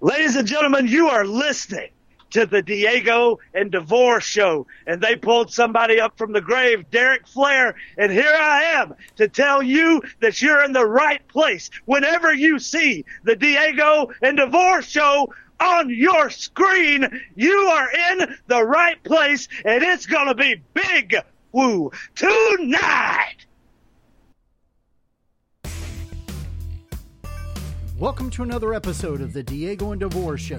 Ladies and gentlemen, you are listening to the Diego and DeVore Show, and they pulled somebody up from the grave, Derek Flair, and here I am to tell you that you're in the right place whenever you see the Diego and DeVore Show on your screen. You are in the right place, and it's going to be big woo tonight. Welcome to another episode of the Diego and DeVore Show,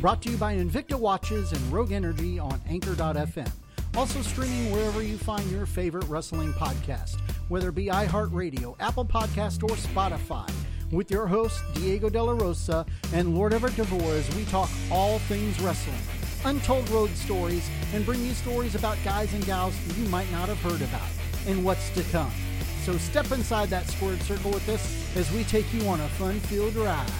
brought to you by Invicta Watches and Rogue Energy on Anchor.fm. Also streaming wherever you find your favorite wrestling podcast, whether it be iHeartRadio, Apple Podcast, or Spotify, with your hosts Diego Delarosa and Lord Ever DeVore as we talk all things wrestling, untold road stories, and bring you stories about guys and gals you might not have heard about and what's to come. So step inside that squared circle with us as we take you on a fun-filled ride.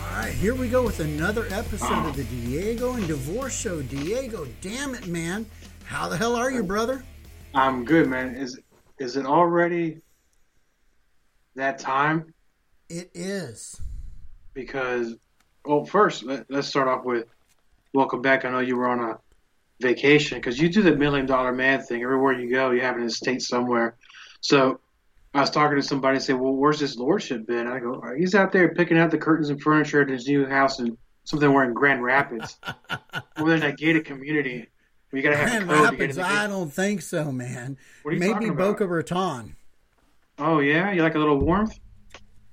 All right, here we go with another episode of the Diego and DeVore Show. Diego, damn it, man. How the hell are you, brother? I'm good, man. Is it already that time? It is. Because, well, first, let's start off with welcome back. I know you were on a vacation, because you do the $1 Million Man thing everywhere you go. You have an estate somewhere. So I was talking to somebody and said, well, where's his lordship been? And I go, he's out there picking out the curtains and furniture at his new house and something. We're in Grand Rapids. We're in that gated community. You gotta have Grand code Rapids, to get in the gate. I don't think so, man. What are you talking about? Boca Raton. Oh yeah, you like a little warmth?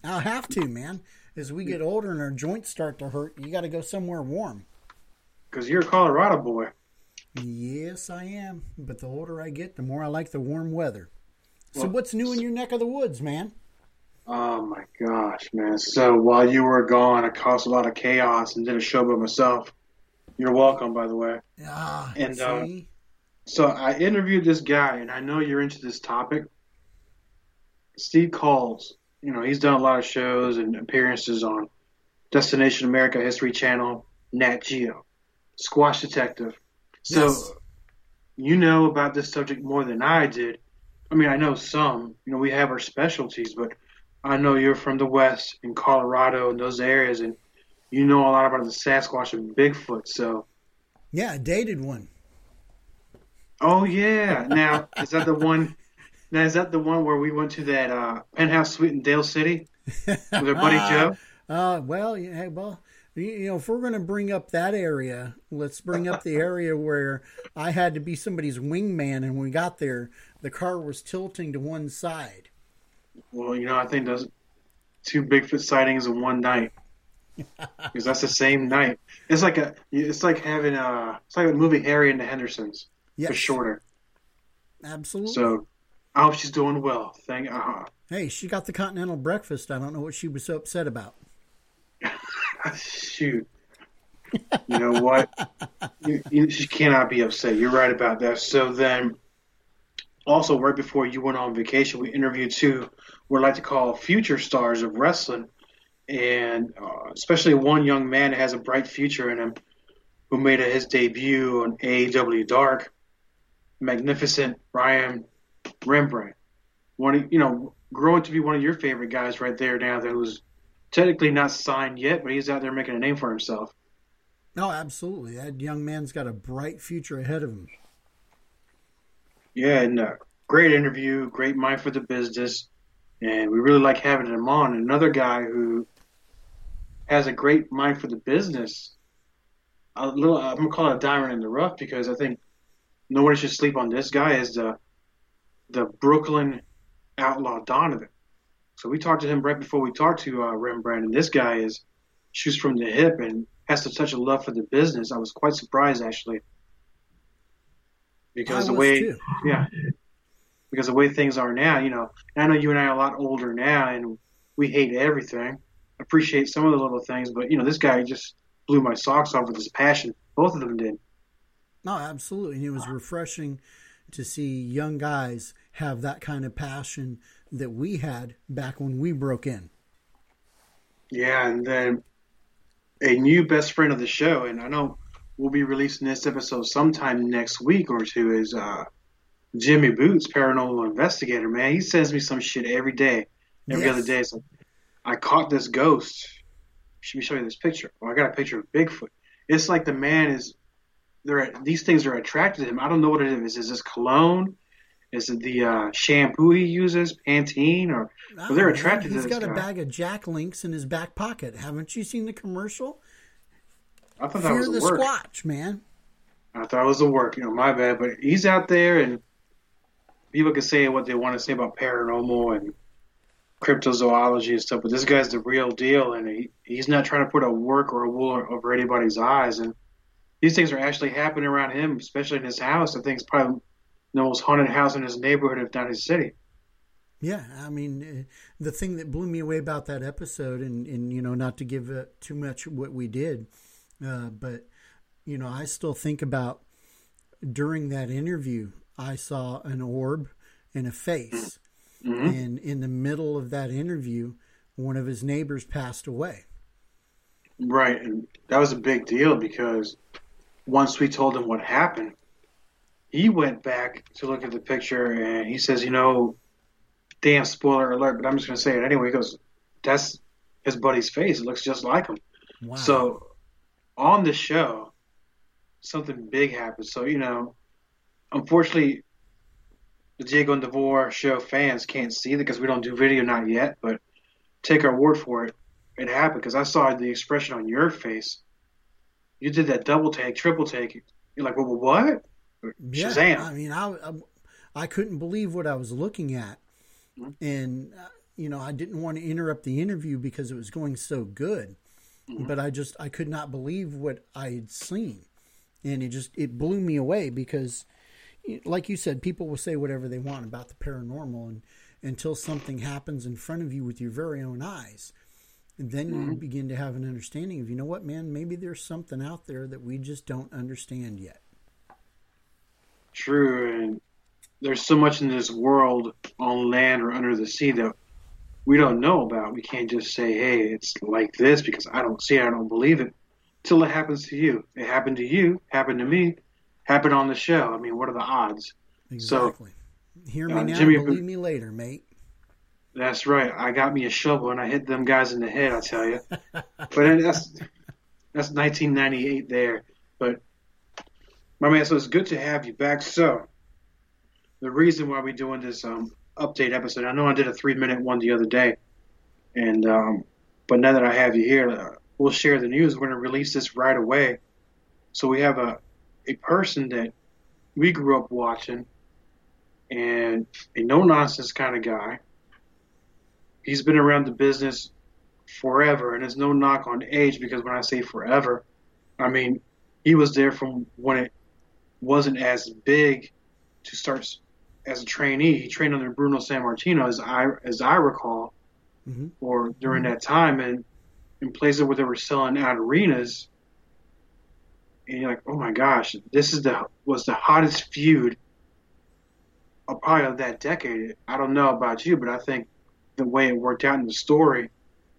I'll have to, man. As we get older and our joints start to hurt, you got to go somewhere warm. Because you're a Colorado boy. Yes, I am. But the older I get, the more I like the warm weather. So well, what's new in your neck of the woods, man? Oh, my gosh, man. So while you were gone, I caused a lot of chaos and did a show by myself. You're welcome, by the way. Ah, and so I interviewed this guy, and I know you're into this topic. Steve Coles. You know, he's done a lot of shows and appearances on Destination America, History Channel, Nat Geo, Squash Detective. So, yes. You know about this subject more than I did. I mean, I know some. You know, we have our specialties, but I know you're from the West and Colorado and those areas, and you know a lot about the Sasquatch and Bigfoot, so. Yeah, I dated one. Oh, yeah. Now, is that the one? Now, is that the one where we went to that penthouse suite in Dale City with our buddy Joe? Well. You know, if we're going to bring up that area, let's bring up the area where I had to be somebody's wingman, and when we got there, the car was tilting to one side. Well, you know, I think those two Bigfoot sightings in one night, because that's the same night. It's like a movie Harry and the Hendersons, yes, but shorter. Absolutely. So I hope she's doing well. Hey, she got the continental breakfast. I don't know what she was so upset about. Shoot. You know what? She cannot be upset. You're right about that. So then, also right before you went on vacation, we interviewed two what I like to call future stars of wrestling, and especially one young man that has a bright future in him who made his debut on AEW Dark, magnificent Ryan Rembrandt. Growing to be one of your favorite guys right there now that was technically not signed yet, but he's out there making a name for himself. No, absolutely. That young man's got a bright future ahead of him. Yeah, and great interview, great mind for the business, and we really like having him on. Another guy who has a great mind for the business, I'm going to call it a diamond in the rough, because I think nobody should sleep on this guy, is the Brooklyn outlaw Donovan. So we talked to him right before we talked to Rembrandt, and this guy shoots from the hip and has such a love for the business. I was quite surprised, actually, because the way things are now, you know. And I know you and I are a lot older now, and we hate everything. Appreciate some of the little things, but you know, this guy just blew my socks off with his passion. Both of them did. No, absolutely, and it was refreshing to see young guys have that kind of passion that we had back when we broke in. Yeah, and then a new best friend of the show, and I know we'll be releasing this episode sometime next week or two, is Jimmy Boots, paranormal investigator, man. He sends me some shit every day. every other day. It's like, I caught this ghost. Should we show you this picture? Well, I got a picture of Bigfoot. It's like the man is there. These things are attracted to him. I don't know what it is. Is this cologne? Is it the shampoo he uses, Pantene? Or they're attracted to this guy. He's got a bag of Jack Links in his back pocket. Haven't you seen the commercial? I thought that was the work. Squatch, man. I thought it was the work. You know, my bad. But he's out there, and people can say what they want to say about paranormal and cryptozoology and stuff, but this guy's the real deal, and he's not trying to put a work or a wool over anybody's eyes. And these things are actually happening around him, especially in his house. I think it's probably the most haunted house in his neighborhood of Downey City. Yeah, I mean, the thing that blew me away about that episode, and you know, not to give too much what we did, but you know, I still think about during that interview, I saw an orb and a face. Mm-hmm. And in the middle of that interview, one of his neighbors passed away. Right. And that was a big deal because once we told him what happened, he went back to look at the picture and he says, you know, damn spoiler alert, but I'm just going to say it anyway. He goes, that's his buddy's face. It looks just like him. Wow. So on the show, something big happened. So, you know, unfortunately, the Diego and DeVore show fans can't see it because we don't do video, not yet, but take our word for it. It happened because I saw the expression on your face. You did that double take, triple take. You're like, well, what? Yeah, Shazam. I mean, I couldn't believe what I was looking at. Mm-hmm. And, you know, I didn't want to interrupt the interview because it was going so good. Mm-hmm. But I could not believe what I had seen. And it blew me away because, like you said, people will say whatever they want about the paranormal, and until something happens in front of you with your very own eyes, and then you begin to have an understanding of, you know what, man, maybe there's something out there that we just don't understand yet. True, and there's so much in this world on land or under the sea that we don't know about. We can't just say, hey, it's like this because I don't see it, I don't believe it, until it happens to you. It happened to you, happened to me. Happened on the show. I mean, what are the odds? Exactly. So, hear me now, Jimmy, believe me later, mate. That's right. I got me a shovel and I hit them guys in the head, I tell you. But that's 1998 there. But, my man, so it's good to have you back. So, the reason why we're doing this update episode, I know I did a 3-minute one the other day, and but now that I have you here, we'll share the news. We're going to release this right away. So we have a person that we grew up watching and a no-nonsense kind of guy. He's been around the business forever, and there's no knock on age because when I say forever, I mean he was there from when it wasn't as big to start as a trainee. He trained under Bruno Sammartino, as I recall, or during that time, and in places where they were selling out arenas. And you're like, oh my gosh, this is was the hottest feud of probably of that decade. I don't know about you, but I think the way it worked out in the story,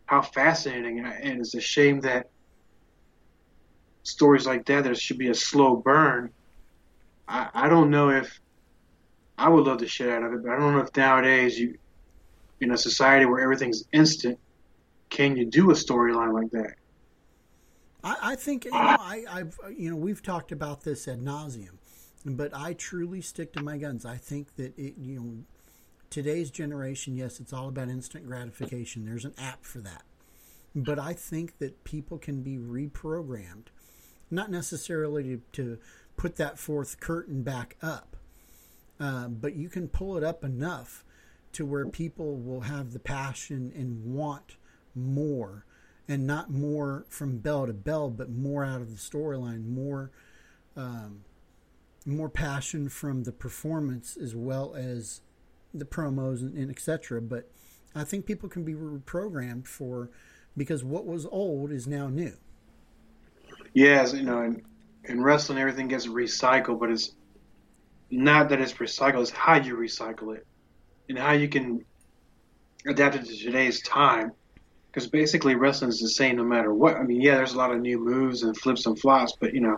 how fascinating, and it's a shame that stories like that, there should be a slow burn. I don't know if I would love the shit out of it, but I don't know if nowadays you, in a society where everything's instant, can you do a storyline like that? I think, you know, I've, you know, we've talked about this ad nauseum, but I truly stick to my guns. I think that it, you know, today's generation, yes, it's all about instant gratification. There's an app for that, but I think that people can be reprogrammed, not necessarily to put that fourth curtain back up, but you can pull it up enough to where people will have the passion and want more. And not more from bell to bell, but more out of the storyline, more passion from the performance as well as the promos and et cetera. But I think people can be reprogrammed because what was old is now new. Yes, you know, in wrestling, everything gets recycled, but it's not that it's recycled, it's how you recycle it and how you can adapt it to today's time. Because basically wrestling is the same no matter what. I mean, yeah, there's a lot of new moves and flips and flops, but, you know,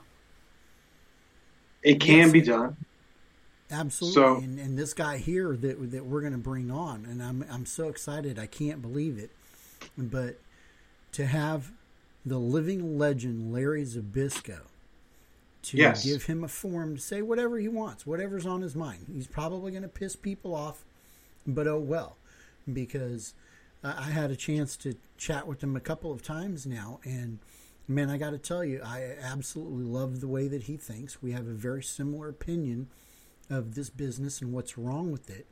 it can be done. Absolutely. So, and this guy here that we're going to bring on, and I'm so excited. I can't believe it. But to have the living legend Larry Zbyszko, to yes. give him a forum to say whatever he wants, whatever's on his mind. He's probably going to piss people off, but oh well, because I had a chance to chat with him a couple of times now, and man, I got to tell you, I absolutely love the way that he thinks. We have a very similar opinion of this business and what's wrong with it,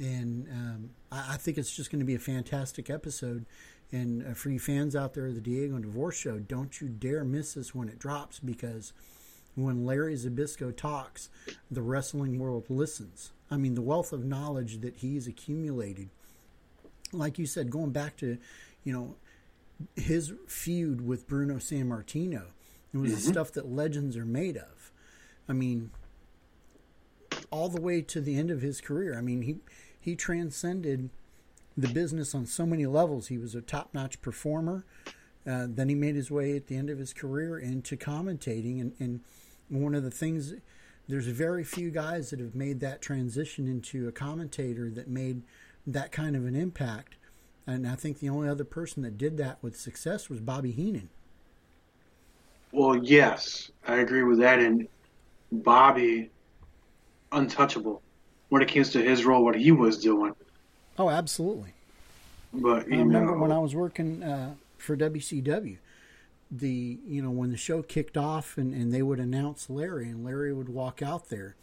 and I think it's just going to be a fantastic episode. And for you fans out there of the Diego DeVore Show, don't you dare miss this when it drops, because when Larry Zbyszko talks, the wrestling world listens. I mean, the wealth of knowledge that he's accumulated, like you said, going back to, you know, his feud with Bruno Sammartino, it was mm-hmm. the stuff that legends are made of. I mean, all the way to the end of his career. I mean, he transcended the business on so many levels. He was a top-notch performer. Then he made his way at the end of his career into commentating. And one of the things, there's very few guys that have made that transition into a commentator that made that kind of an impact. And I think the only other person that did that with success was Bobby Heenan. Well, yes, I agree with that. And Bobby, untouchable when it comes to his role, what he was doing. Oh, absolutely. But I remember when I was working for WCW, when the show kicked off and they would announce Larry, and Larry would walk out there,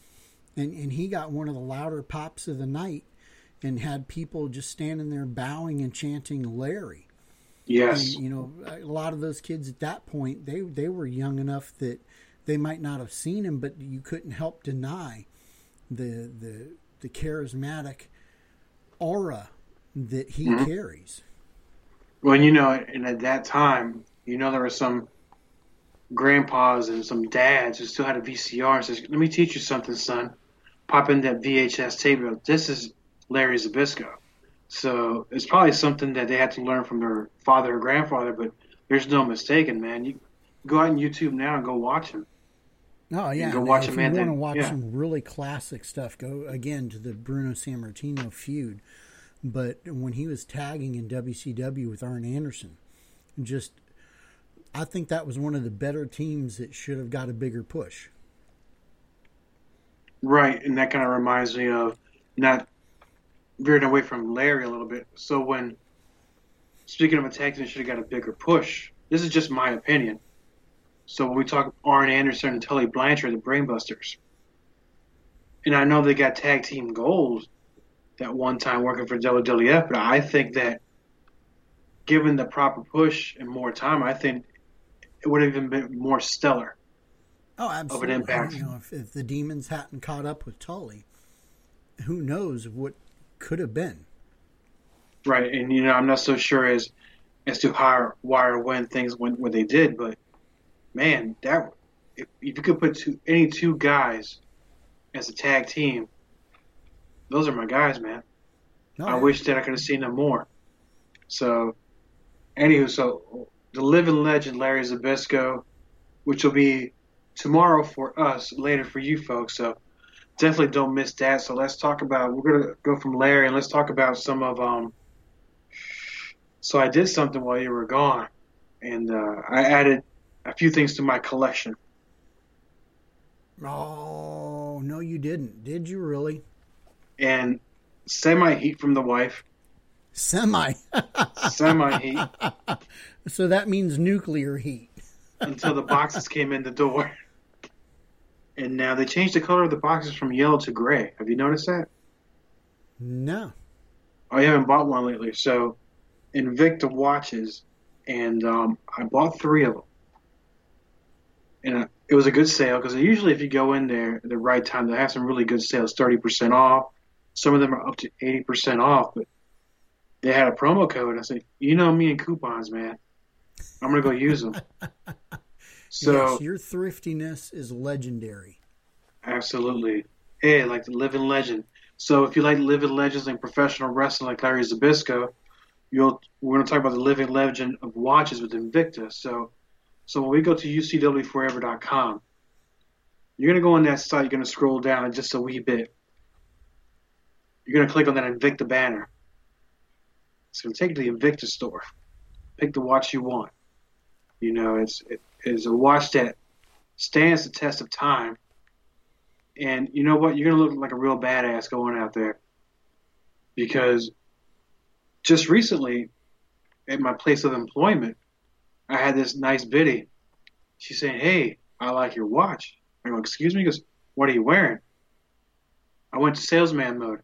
and he got one of the louder pops of the night and had people just standing there bowing and chanting Larry. Yes. And, a lot of those kids at that point, they were young enough that they might not have seen him, but you couldn't help deny the charismatic aura that he mm-hmm. carries. Well, and at that time, there were some grandpas and some dads who still had a VCR and says, "Let me teach you something, son." Pop in that VHS tape. This is Larry Zbyszko. So it's probably something that they had to learn from their father or grandfather, but there's no mistaking, man. You go out on YouTube now and go watch him. Oh, yeah. Go watch him. If you want to watch some really classic stuff, go again to the Bruno Sammartino feud. But when he was tagging in WCW with Arn Anderson, I think that was one of the better teams that should have got a bigger push. Right, and that kind of reminds me of not veering away from Larry a little bit. So when, speaking of a tag team, should have got a bigger push. This is just my opinion. So when we talk Arn Anderson and Tully Blanchard, the Brainbusters, and I know they got tag team gold that one time working for WWF, but I think that given the proper push and more time, I think it would have even been more stellar. Oh, absolutely. Of an impact. If the Demons hadn't caught up with Tully, who knows what could have been. Right, and I'm not so sure as to how, why, or when things went where they did, but man, that if you could put any two guys as a tag team, those are my guys, man. No, I wish that I could have seen them more. So, anywho, the living legend Larry Zbyszko, which will be tomorrow for us, later for you folks. So, definitely don't miss that. So let's talk about. We're gonna go from Larry, and let's talk about some of. So I did something while you were gone, and I added a few things to my collection. Oh, no you didn't. Did you really? And semi-heat from the wife. Semi-heat. So that means nuclear heat. Until the boxes came in the door. And now they changed the color of the boxes from yellow to gray. Have you noticed that? No. I haven't bought one lately. So Invicta watches, and I bought 3 of them. And it was a good sale because usually if you go in there at the right time, they have some really good sales, 30% off. Some of them are up to 80% off, but they had a promo code. I said, me and coupons, man. I'm going to go use them. So yes, your thriftiness is legendary. Absolutely. Hey, I like the living legend. So if you like living legends and professional wrestling like Larry Zbyszko, we're going to talk about the living legend of watches with Invicta. So when we go to UCWForever.com, You're going to go on that site. You're going to scroll down just a wee bit. You're going to click on that Invicta banner. It's going to take you to the Invicta store. Pick the watch you want. You know, it is a watch that stands the test of time. And you know what? You're going to look like a real badass going out there. Because just recently, at my place of employment, I had this nice biddy. She's saying, "Hey, I like your watch." I go, "Excuse me?" He goes, "What are you wearing?" I went to salesman mode.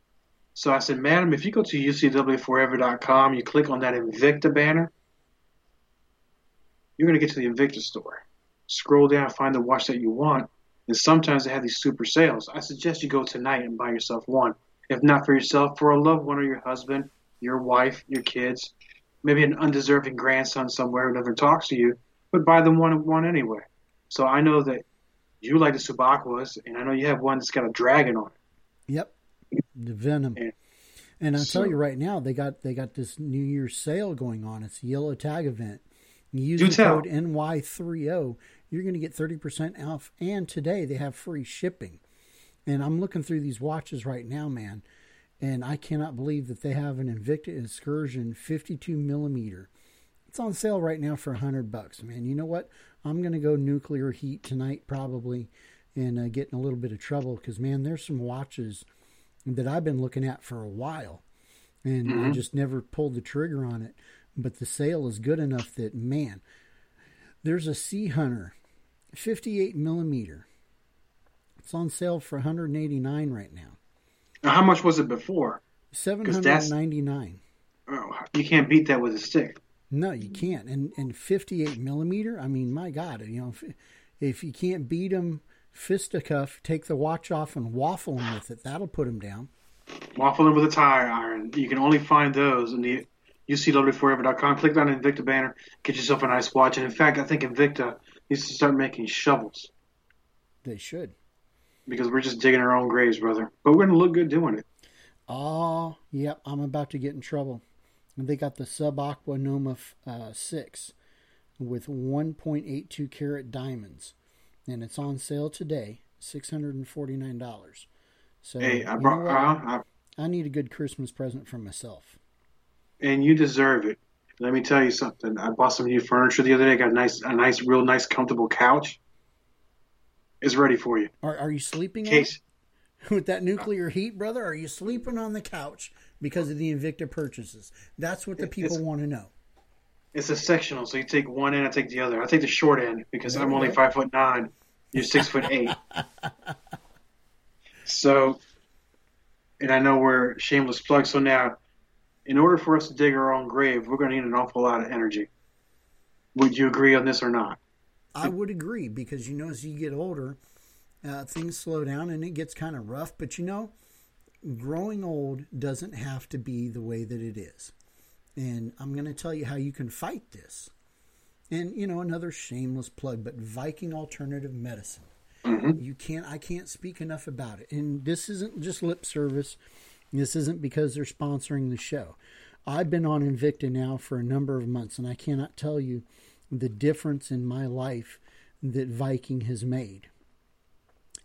So I said, "Madam, if you go to UCWForever.com, you click on that Invicta banner, you're going to get to the Invicta store. Scroll down, find the watch that you want, and sometimes they have these super sales. I suggest you go tonight and buy yourself one. If not for yourself, for a loved one or your husband, your wife, your kids, maybe an undeserving grandson somewhere who never talks to you, but buy them one anyway. So I know that you like the Subaquas, and I know you have one that's got a dragon on it." Yep, the Venom. And I'll tell you right now, they got this New Year's sale going on. It's a yellow tag event. You use the code NY30, you're going to get 30% off. And today they have free shipping. And I'm looking through these watches right now, man. And I cannot believe that they have an Invicta Excursion 52 millimeter. It's on sale right now for $100, man. You know what? I'm going to go nuclear heat tonight probably and get in a little bit of trouble because, man, there's some watches that I've been looking at for a while and I just never pulled the trigger on it. But the sale is good enough that, man, there's a Sea Hunter 58 millimeter. It's on sale for $189 right now. Now, how much was it before? $799. Oh, you can't beat that with a stick. No, you can't. And 58 millimeter, I mean, my God, you know, if you can't beat them fisticuff, take the watch off and waffle them with it. That'll put them down. Waffle them with a tire iron. You can only find those in the UCWForever.com. Click on the Invicta banner. Get yourself a nice watch. And, in fact, I think Invicta needs to start making shovels. They should. Because we're just digging our own graves, brother. But we're going to look good doing it. Oh, yep. I'm about to get in trouble. And they got the Sub Aqua Noma 6 with 1.82 carat diamonds. And it's on sale today, $649. So, hey, I need a good Christmas present for myself. And you deserve it. Let me tell you something. I bought some new furniture the other day. I got a nice, real nice, comfortable couch. It's ready for you. Are you sleeping with that nuclear heat, brother? Are you sleeping on the couch because of the Invicta purchases? That's what the people want to know. It's a sectional, so you take one end, I take the other. I take the short end because I'm only 5'9". You're 6'8". So, and I know we're shameless plugs. So now, in order for us to dig our own grave, we're going to need an awful lot of energy. Would you agree on this or not? I would agree because, you know, as you get older, things slow down and it gets kind of rough. But, you know, growing old doesn't have to be the way that it is. And I'm going to tell you how you can fight this. And, you know, another shameless plug, but Viking Alternative Medicine. I can't speak enough about it. And this isn't just lip service. This isn't because they're sponsoring the show. I've been on Invicta now for a number of months, and I cannot tell you the difference in my life that Viking has made.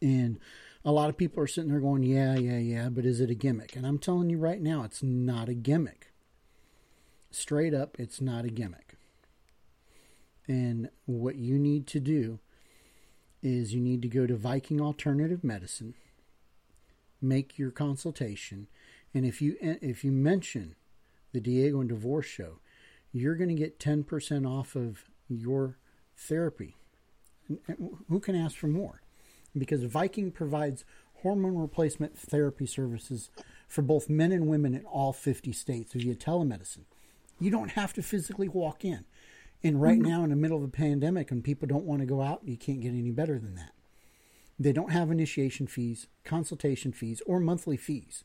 And a lot of people are sitting there going, yeah, but is it a gimmick? And I'm telling you right now, it's not a gimmick. Straight up, it's not a gimmick. And what you need to do is you need to go to Viking Alternative Medicine, make your consultation, and if you mention the Diego and DeVore show, you're going to get 10% off of your therapy. And who can ask for more? Because Viking provides hormone replacement therapy services for both men and women in all 50 states via telemedicine. You don't have to physically walk in. And right now, in the middle of a pandemic, and people don't want to go out, you can't get any better than that. They don't have initiation fees, consultation fees, or monthly fees.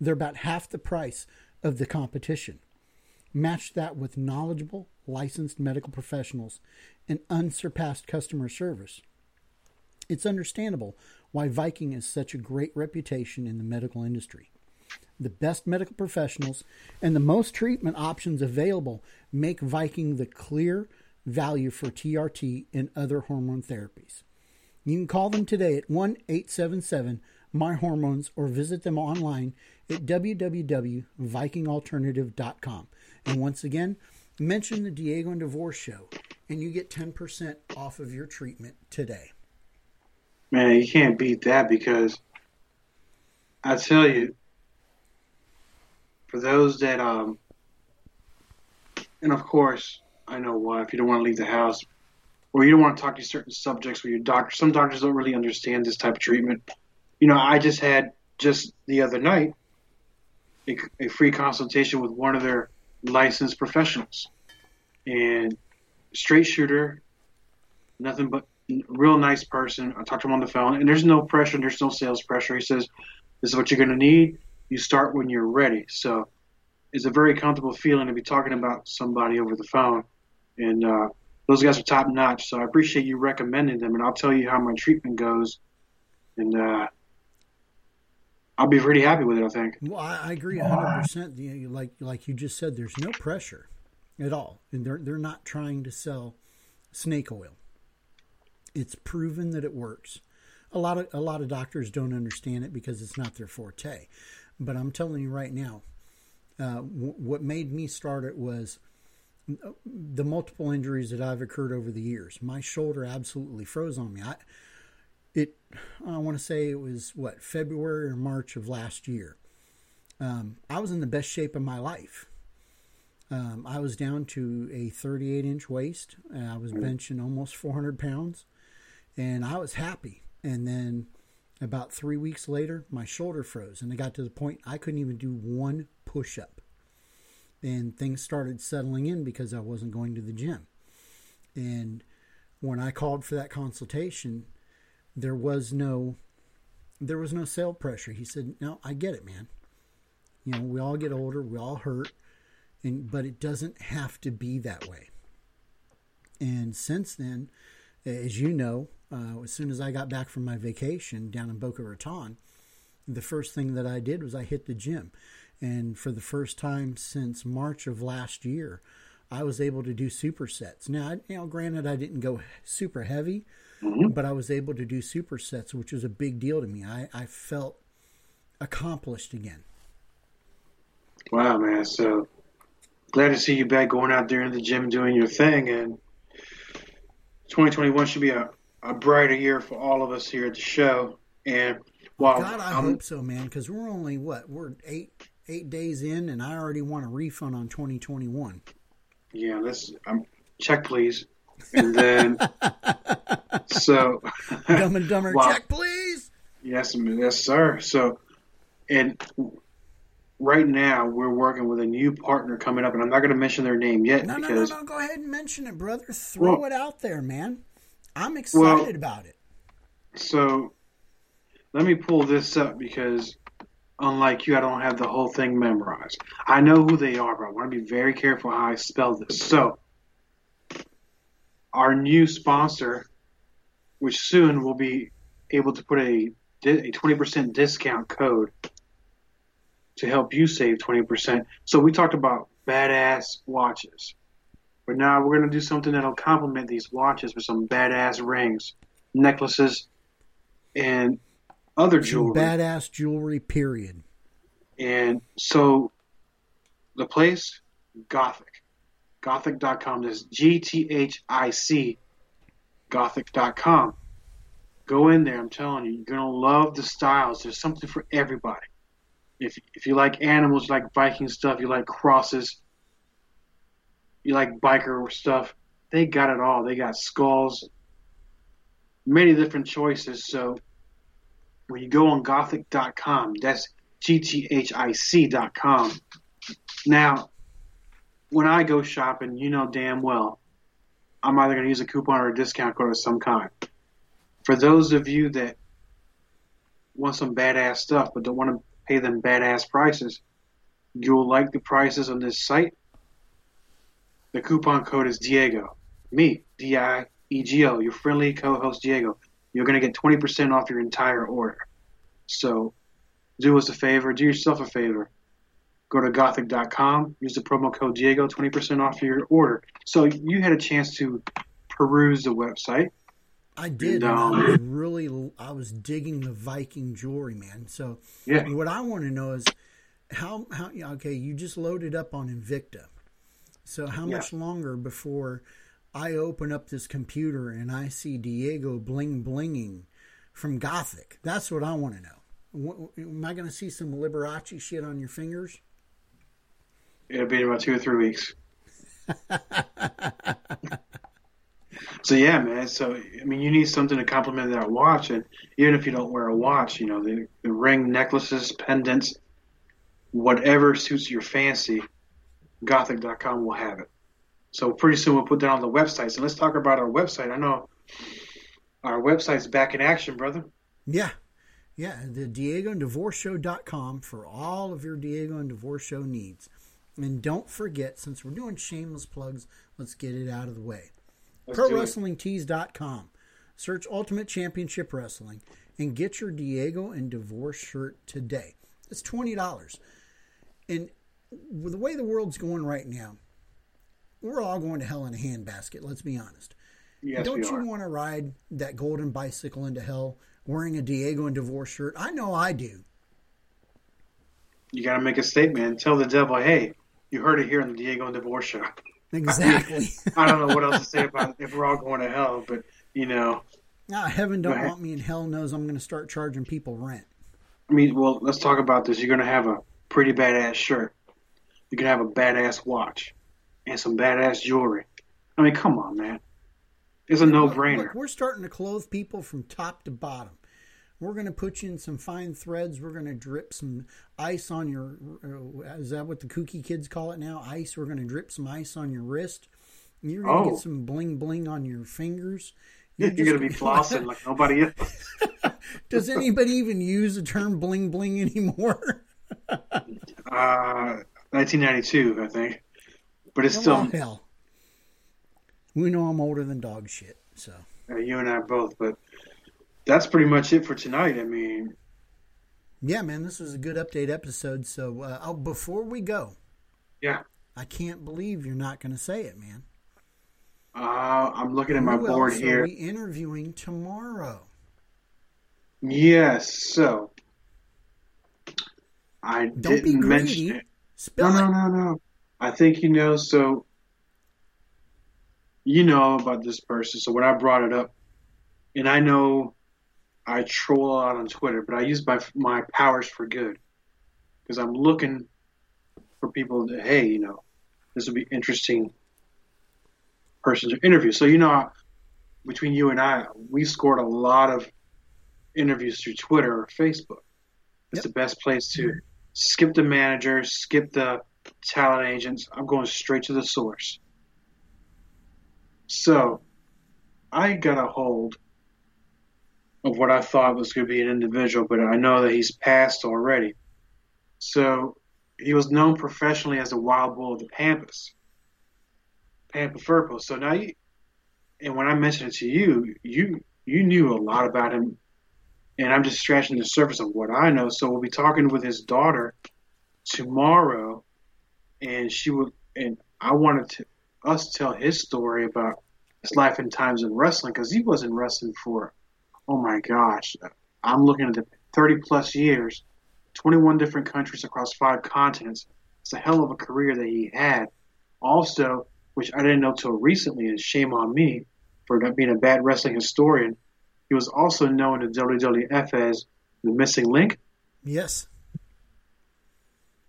They're about half the price of the competition. Match that with knowledgeable, licensed medical professionals and unsurpassed customer service. It's understandable why Viking has such a great reputation in the medical industry. The best medical professionals and the most treatment options available make Viking the clear value for TRT and other hormone therapies. You can call them today at 1-877-MY-HORMONES or visit them online at www.vikingalternative.com. And once again, mention the Diego and DeVore show, and you get 10% off of your treatment today. Man, you can't beat that, because I tell you, for those that, and of course, I know why, if you don't want to leave the house, or you don't want to talk to certain subjects with your doctor, some doctors don't really understand this type of treatment. You know, I just had, just the other night, a free consultation with one of their licensed professionals, and straight shooter, nothing but real nice person. I talked to him on the phone, and there's no pressure, there's no sales pressure. He says, this is what you're going to need. You start when you're ready. So it's a very comfortable feeling to be talking about somebody over the phone. And those guys are top notch. So I appreciate you recommending them, and I'll tell you how my treatment goes. And I'll be pretty happy with it, I think. Well, I agree 100%. Like you just said, there's no pressure at all. And they're not trying to sell snake oil. It's proven that it works. A lot of doctors don't understand it because it's not their forte. But I'm telling you right now, what made me start it was the multiple injuries that I've occurred over the years. My shoulder absolutely froze on me. I want to say it was, February or March of last year. I was in the best shape of my life. I was down to a 38-inch waist. I was benching almost 400 pounds, and I was happy. And then about 3 weeks later, my shoulder froze, and I got to the point I couldn't even do one push-up. And things started settling in because I wasn't going to the gym. And when I called for that consultation, there was no sale pressure. He said, "No, I get it, man. You know, we all get older, we all hurt, but it doesn't have to be that way." And since then, as you know, as soon as I got back from my vacation down in Boca Raton, the first thing that I did was I hit the gym. And for the first time since March of last year, I was able to do supersets. Now, granted, I didn't go super heavy, but I was able to do supersets, which was a big deal to me. I felt accomplished again. Wow, man. So glad to see you back going out there in the gym doing your thing. And 2021 should be a brighter year for all of us here at the show. And while God, I hope so, man, because we're only, we're eight days in, and I already want a refund on 2021. Yeah, check, please. And then, so. Dumb and Dumber, check, please. Yes, sir. So, and right now we're working with a new partner coming up, and I'm not going to mention their name yet. No, go ahead and mention it, brother. Throw it out there, man. I'm excited about it. So, let me pull this up, because unlike you, I don't have the whole thing memorized. I know who they are, but I want to be very careful how I spell this. So, our new sponsor, which soon will be able to put a 20% discount code to help you save 20%. So we talked about badass watches, but now we're going to do something that'll complement these watches with some badass rings, necklaces, and other jewelry. Some badass jewelry, period. And so the place, Gthic. Gthic.com. That's Gthic. Gthic.com. Go in there. I'm telling you, you're going to love the styles. There's something for everybody. If you like animals, you like Viking stuff, you like crosses, you like biker stuff, they got it all. They got skulls, many different choices. So when you go on Gthic.com, that's Gthic.com. Now, when I go shopping, you know damn well, I'm either going to use a coupon or a discount code of some kind. For those of you that want some badass stuff but don't want to pay them badass prices, you'll like the prices on this site. The coupon code is Diego. Me, D-I-E-G-O, your friendly co-host Diego. You're going to get 20% off your entire order. So do us a favor. Do yourself a favor. Go to Gthic.com. Use the promo code Diego, 20% off your order. So you had a chance to peruse the website. I did. And, I was digging the Viking jewelry, man. So yeah. What I want to know is how okay, you just loaded up on Invicta. So how much longer before I open up this computer and I see Diego blinging from Gthic? That's what I want to know. Am I going to see some Liberace shit on your fingers? It'll be about 2 or 3 weeks. So yeah, man. So I mean, you need something to complement that watch, and even if you don't wear a watch, you know, the ring, necklaces, pendants, whatever suits your fancy, Gthic.com will have it. So pretty soon we'll put that on the websites, and let's talk about our website. I know our website's back in action, brother. Yeah. Yeah, the DiegoandDevoreshow.com for all of your Diego and DeVore Show needs. And don't forget, since we're doing shameless plugs, let's get it out of the way. ProWrestlingTees.com. Search Ultimate Championship Wrestling and get your Diego and DeVore shirt today. It's $20. And the way the world's going right now, we're all going to hell in a handbasket, let's be honest. Yes, don't you want to ride that golden bicycle into hell wearing a Diego and DeVore shirt? I know I do. You got to make a statement. Tell the devil, hey, you heard it here on the Diego and DeVore show. Exactly. I don't know what else to say about it if we're all going to hell, but, you know. No, heaven don't want me and hell knows I'm going to start charging people rent. I mean, well, let's talk about this. You're going to have a pretty badass shirt. You can have a badass watch and some badass jewelry. I mean, come on, man. It's a no-brainer. Look, we're starting to clothe people from top to bottom. We're going to put you in some fine threads. We're going to drip some ice on your... is that what the kooky kids call it now? Ice. We're going to drip some ice on your wrist. You're going to get some bling-bling on your fingers. You're going to be flossing like nobody else. Does anybody even use the term bling-bling anymore? 1992, I think. But it's still... hell. We know I'm older than dog shit, so... you and I both, but... That's pretty much it for tonight. I mean, yeah, man, this was a good update episode. So before we go, I can't believe you're not going to say it, man. I'm looking at my board here. Who else are we interviewing tomorrow? Yes, so I didn't mention it. No. I think So you know about this person. So when I brought it up, and I know. I troll a lot on Twitter, but I use my powers for good because I'm looking for people that, hey, you know, this would be interesting person to interview. So, you know, between you and I, we scored a lot of interviews through Twitter or Facebook. It's the best place to skip the manager, skip the talent agents. I'm going straight to the source. So I got a hold of what I thought was going to be an individual, but I know that he's passed already. So he was known professionally as the Wild Bull of the Pampas, Pampero Firpo. So now, and when I mentioned it to you, you knew a lot about him, and I'm just scratching the surface of what I know. So we'll be talking with his daughter tomorrow, and I wanted us to tell his story about his life and times in wrestling because he wasn't wrestling for. Oh my gosh, I'm looking at the 30 plus years, 21 different countries across 5 continents. It's a hell of a career that he had. Also, which I didn't know till recently, and shame on me for not being a bad wrestling historian, he was also known in WWF as the Missing Link. Yes.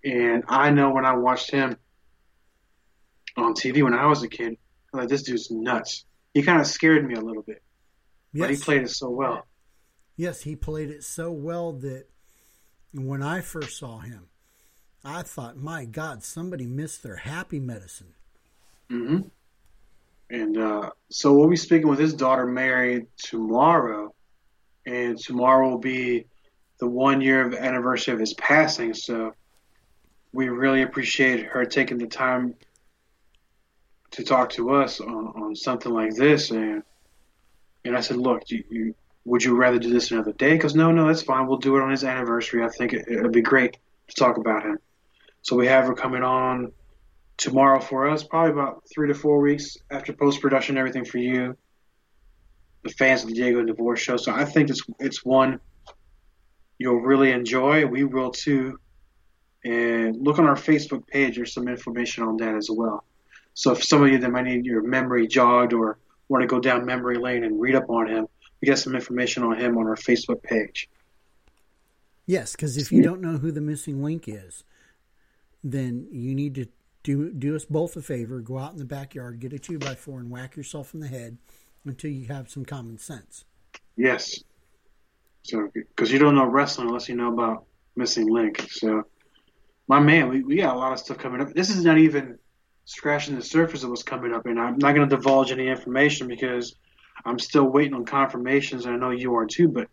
And I know when I watched him on TV when I was a kid, I was like, this dude's nuts. He kind of scared me a little bit. Yes. But he played it so well. Yes, he played it so well that when I first saw him, I thought, my God, somebody missed their happy medicine. Mm-hmm. And so we'll be speaking with his daughter, Mary, tomorrow. And tomorrow will be the 1 year of anniversary of his passing. So we really appreciate her taking the time to talk to us on something like this. And I said, look, would you rather do this another day? Because no, that's fine. We'll do it on his anniversary. I think it'll be great to talk about him. So we have her coming on tomorrow for us, probably about 3 to 4 weeks after post-production and everything for you. the fans of the Diego DeVore show. So I think it's one you'll really enjoy. We will too. And look on our Facebook page. There's some information on that as well. So if some of you that might need your memory jogged or want to go down memory lane and read up on him, we got some information on him on our Facebook page. Yes, because if you don't know who the Missing Link is, then you need to do us both a favor. Go out in the backyard, get a 2x4, and whack yourself in the head until you have some common sense. Yes. So, because you don't know wrestling unless you know about Missing Link. So, my man, we got a lot of stuff coming up. This is not even scratching the surface of what's coming up, and I'm not going to divulge any information because I'm still waiting on confirmations, and I know you are too, but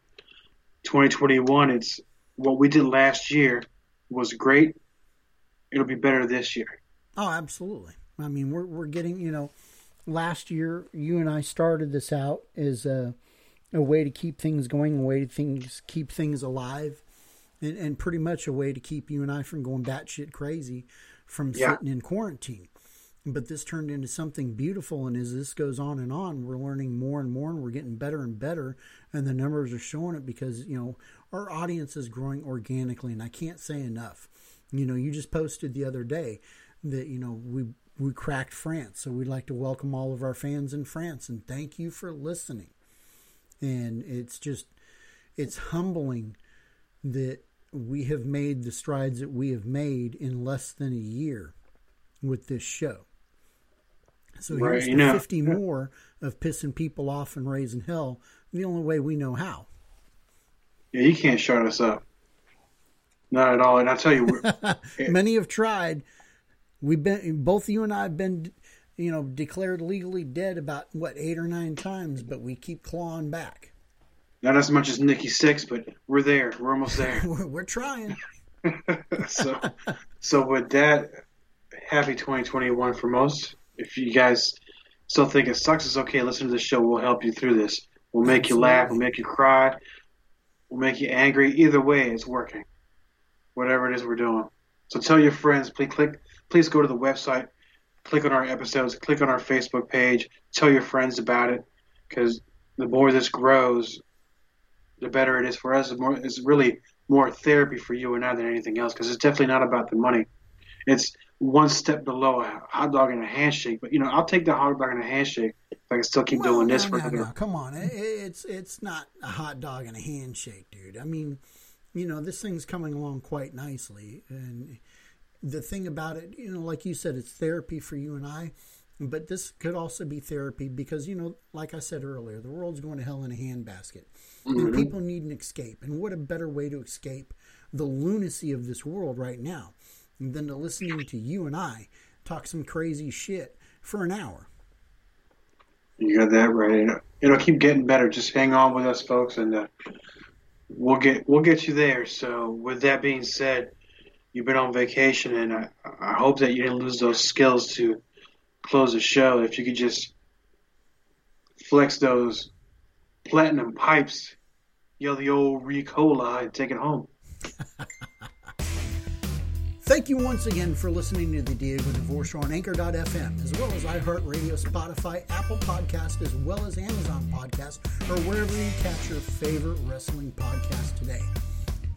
2021, it's what we did last year was great. It'll be better this year. Oh, absolutely. I mean, we're getting, you know, last year you and I started this out as a way to keep things going, a way to keep things alive, and pretty much a way to keep you and I from going batshit crazy from sitting in quarantine. But this turned into something beautiful, and as this goes on, we're learning more, and we're getting better and better, and the numbers are showing it because, you know, our audience is growing organically, and I can't say enough. You know, you just posted the other day that, you know, we cracked France, so we'd like to welcome all of our fans in France, and thank you for listening. And it's just, it's humbling that we have made the strides that we have made in less than a year with this show. So here's the 50 more of pissing people off and raising hell the only way we know how. Yeah, you can't shut us up. Not at all. And I'll tell you, many have tried. We've been, both you and I have been, you know, declared legally dead about, 8 or 9 times, but we keep clawing back. Not as much as Nikki Sixx, but we're there. We're almost there. We're trying. So with that, happy 2021 for most. If you guys still think it sucks, it's okay. Listen to the show. We'll help you through this. We'll make you laugh. We'll make you cry. We'll make you angry. Either way, it's working. Whatever it is we're doing. So tell your friends. Please go to the website. Click on our episodes. Click on our Facebook page. Tell your friends about it. Because the more this grows, the better it is for us. It's really more therapy for you and I than anything else. Because it's definitely not about the money. It's one step below a hot dog and a handshake. But, you know, I'll take the hot dog and a handshake if I can still keep doing this. Come on. It's not a hot dog and a handshake, dude. I mean, you know, this thing's coming along quite nicely. And the thing about it, you know, like you said, it's therapy for you and I. But this could also be therapy because, you know, like I said earlier, the world's going to hell in a handbasket. Mm-hmm. And people need an escape. And what a better way to escape the lunacy of this world right now than to listening to you and I talk some crazy shit for an hour. You got that right. It'll keep getting better. Just hang on with us, folks, and we'll get you there. So with that being said, you've been on vacation, and I hope that you didn't lose those skills to close the show. If you could just flex those platinum pipes, yell the old Ricola, and take it home. Thank you once again for listening to the Diego DeVore Show on Anchor.fm, as well as iHeartRadio, Spotify, Apple Podcasts, as well as Amazon Podcasts, or wherever you catch your favorite wrestling podcast today.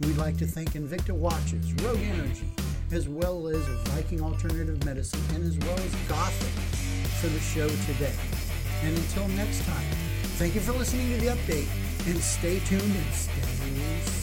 We'd like to thank Invicta Watches, Rogue Energy, as well as Viking Alternative Medicine, and as well as Gthic for the show today. And until next time, thank you for listening to the update, and stay tuned and stay safe.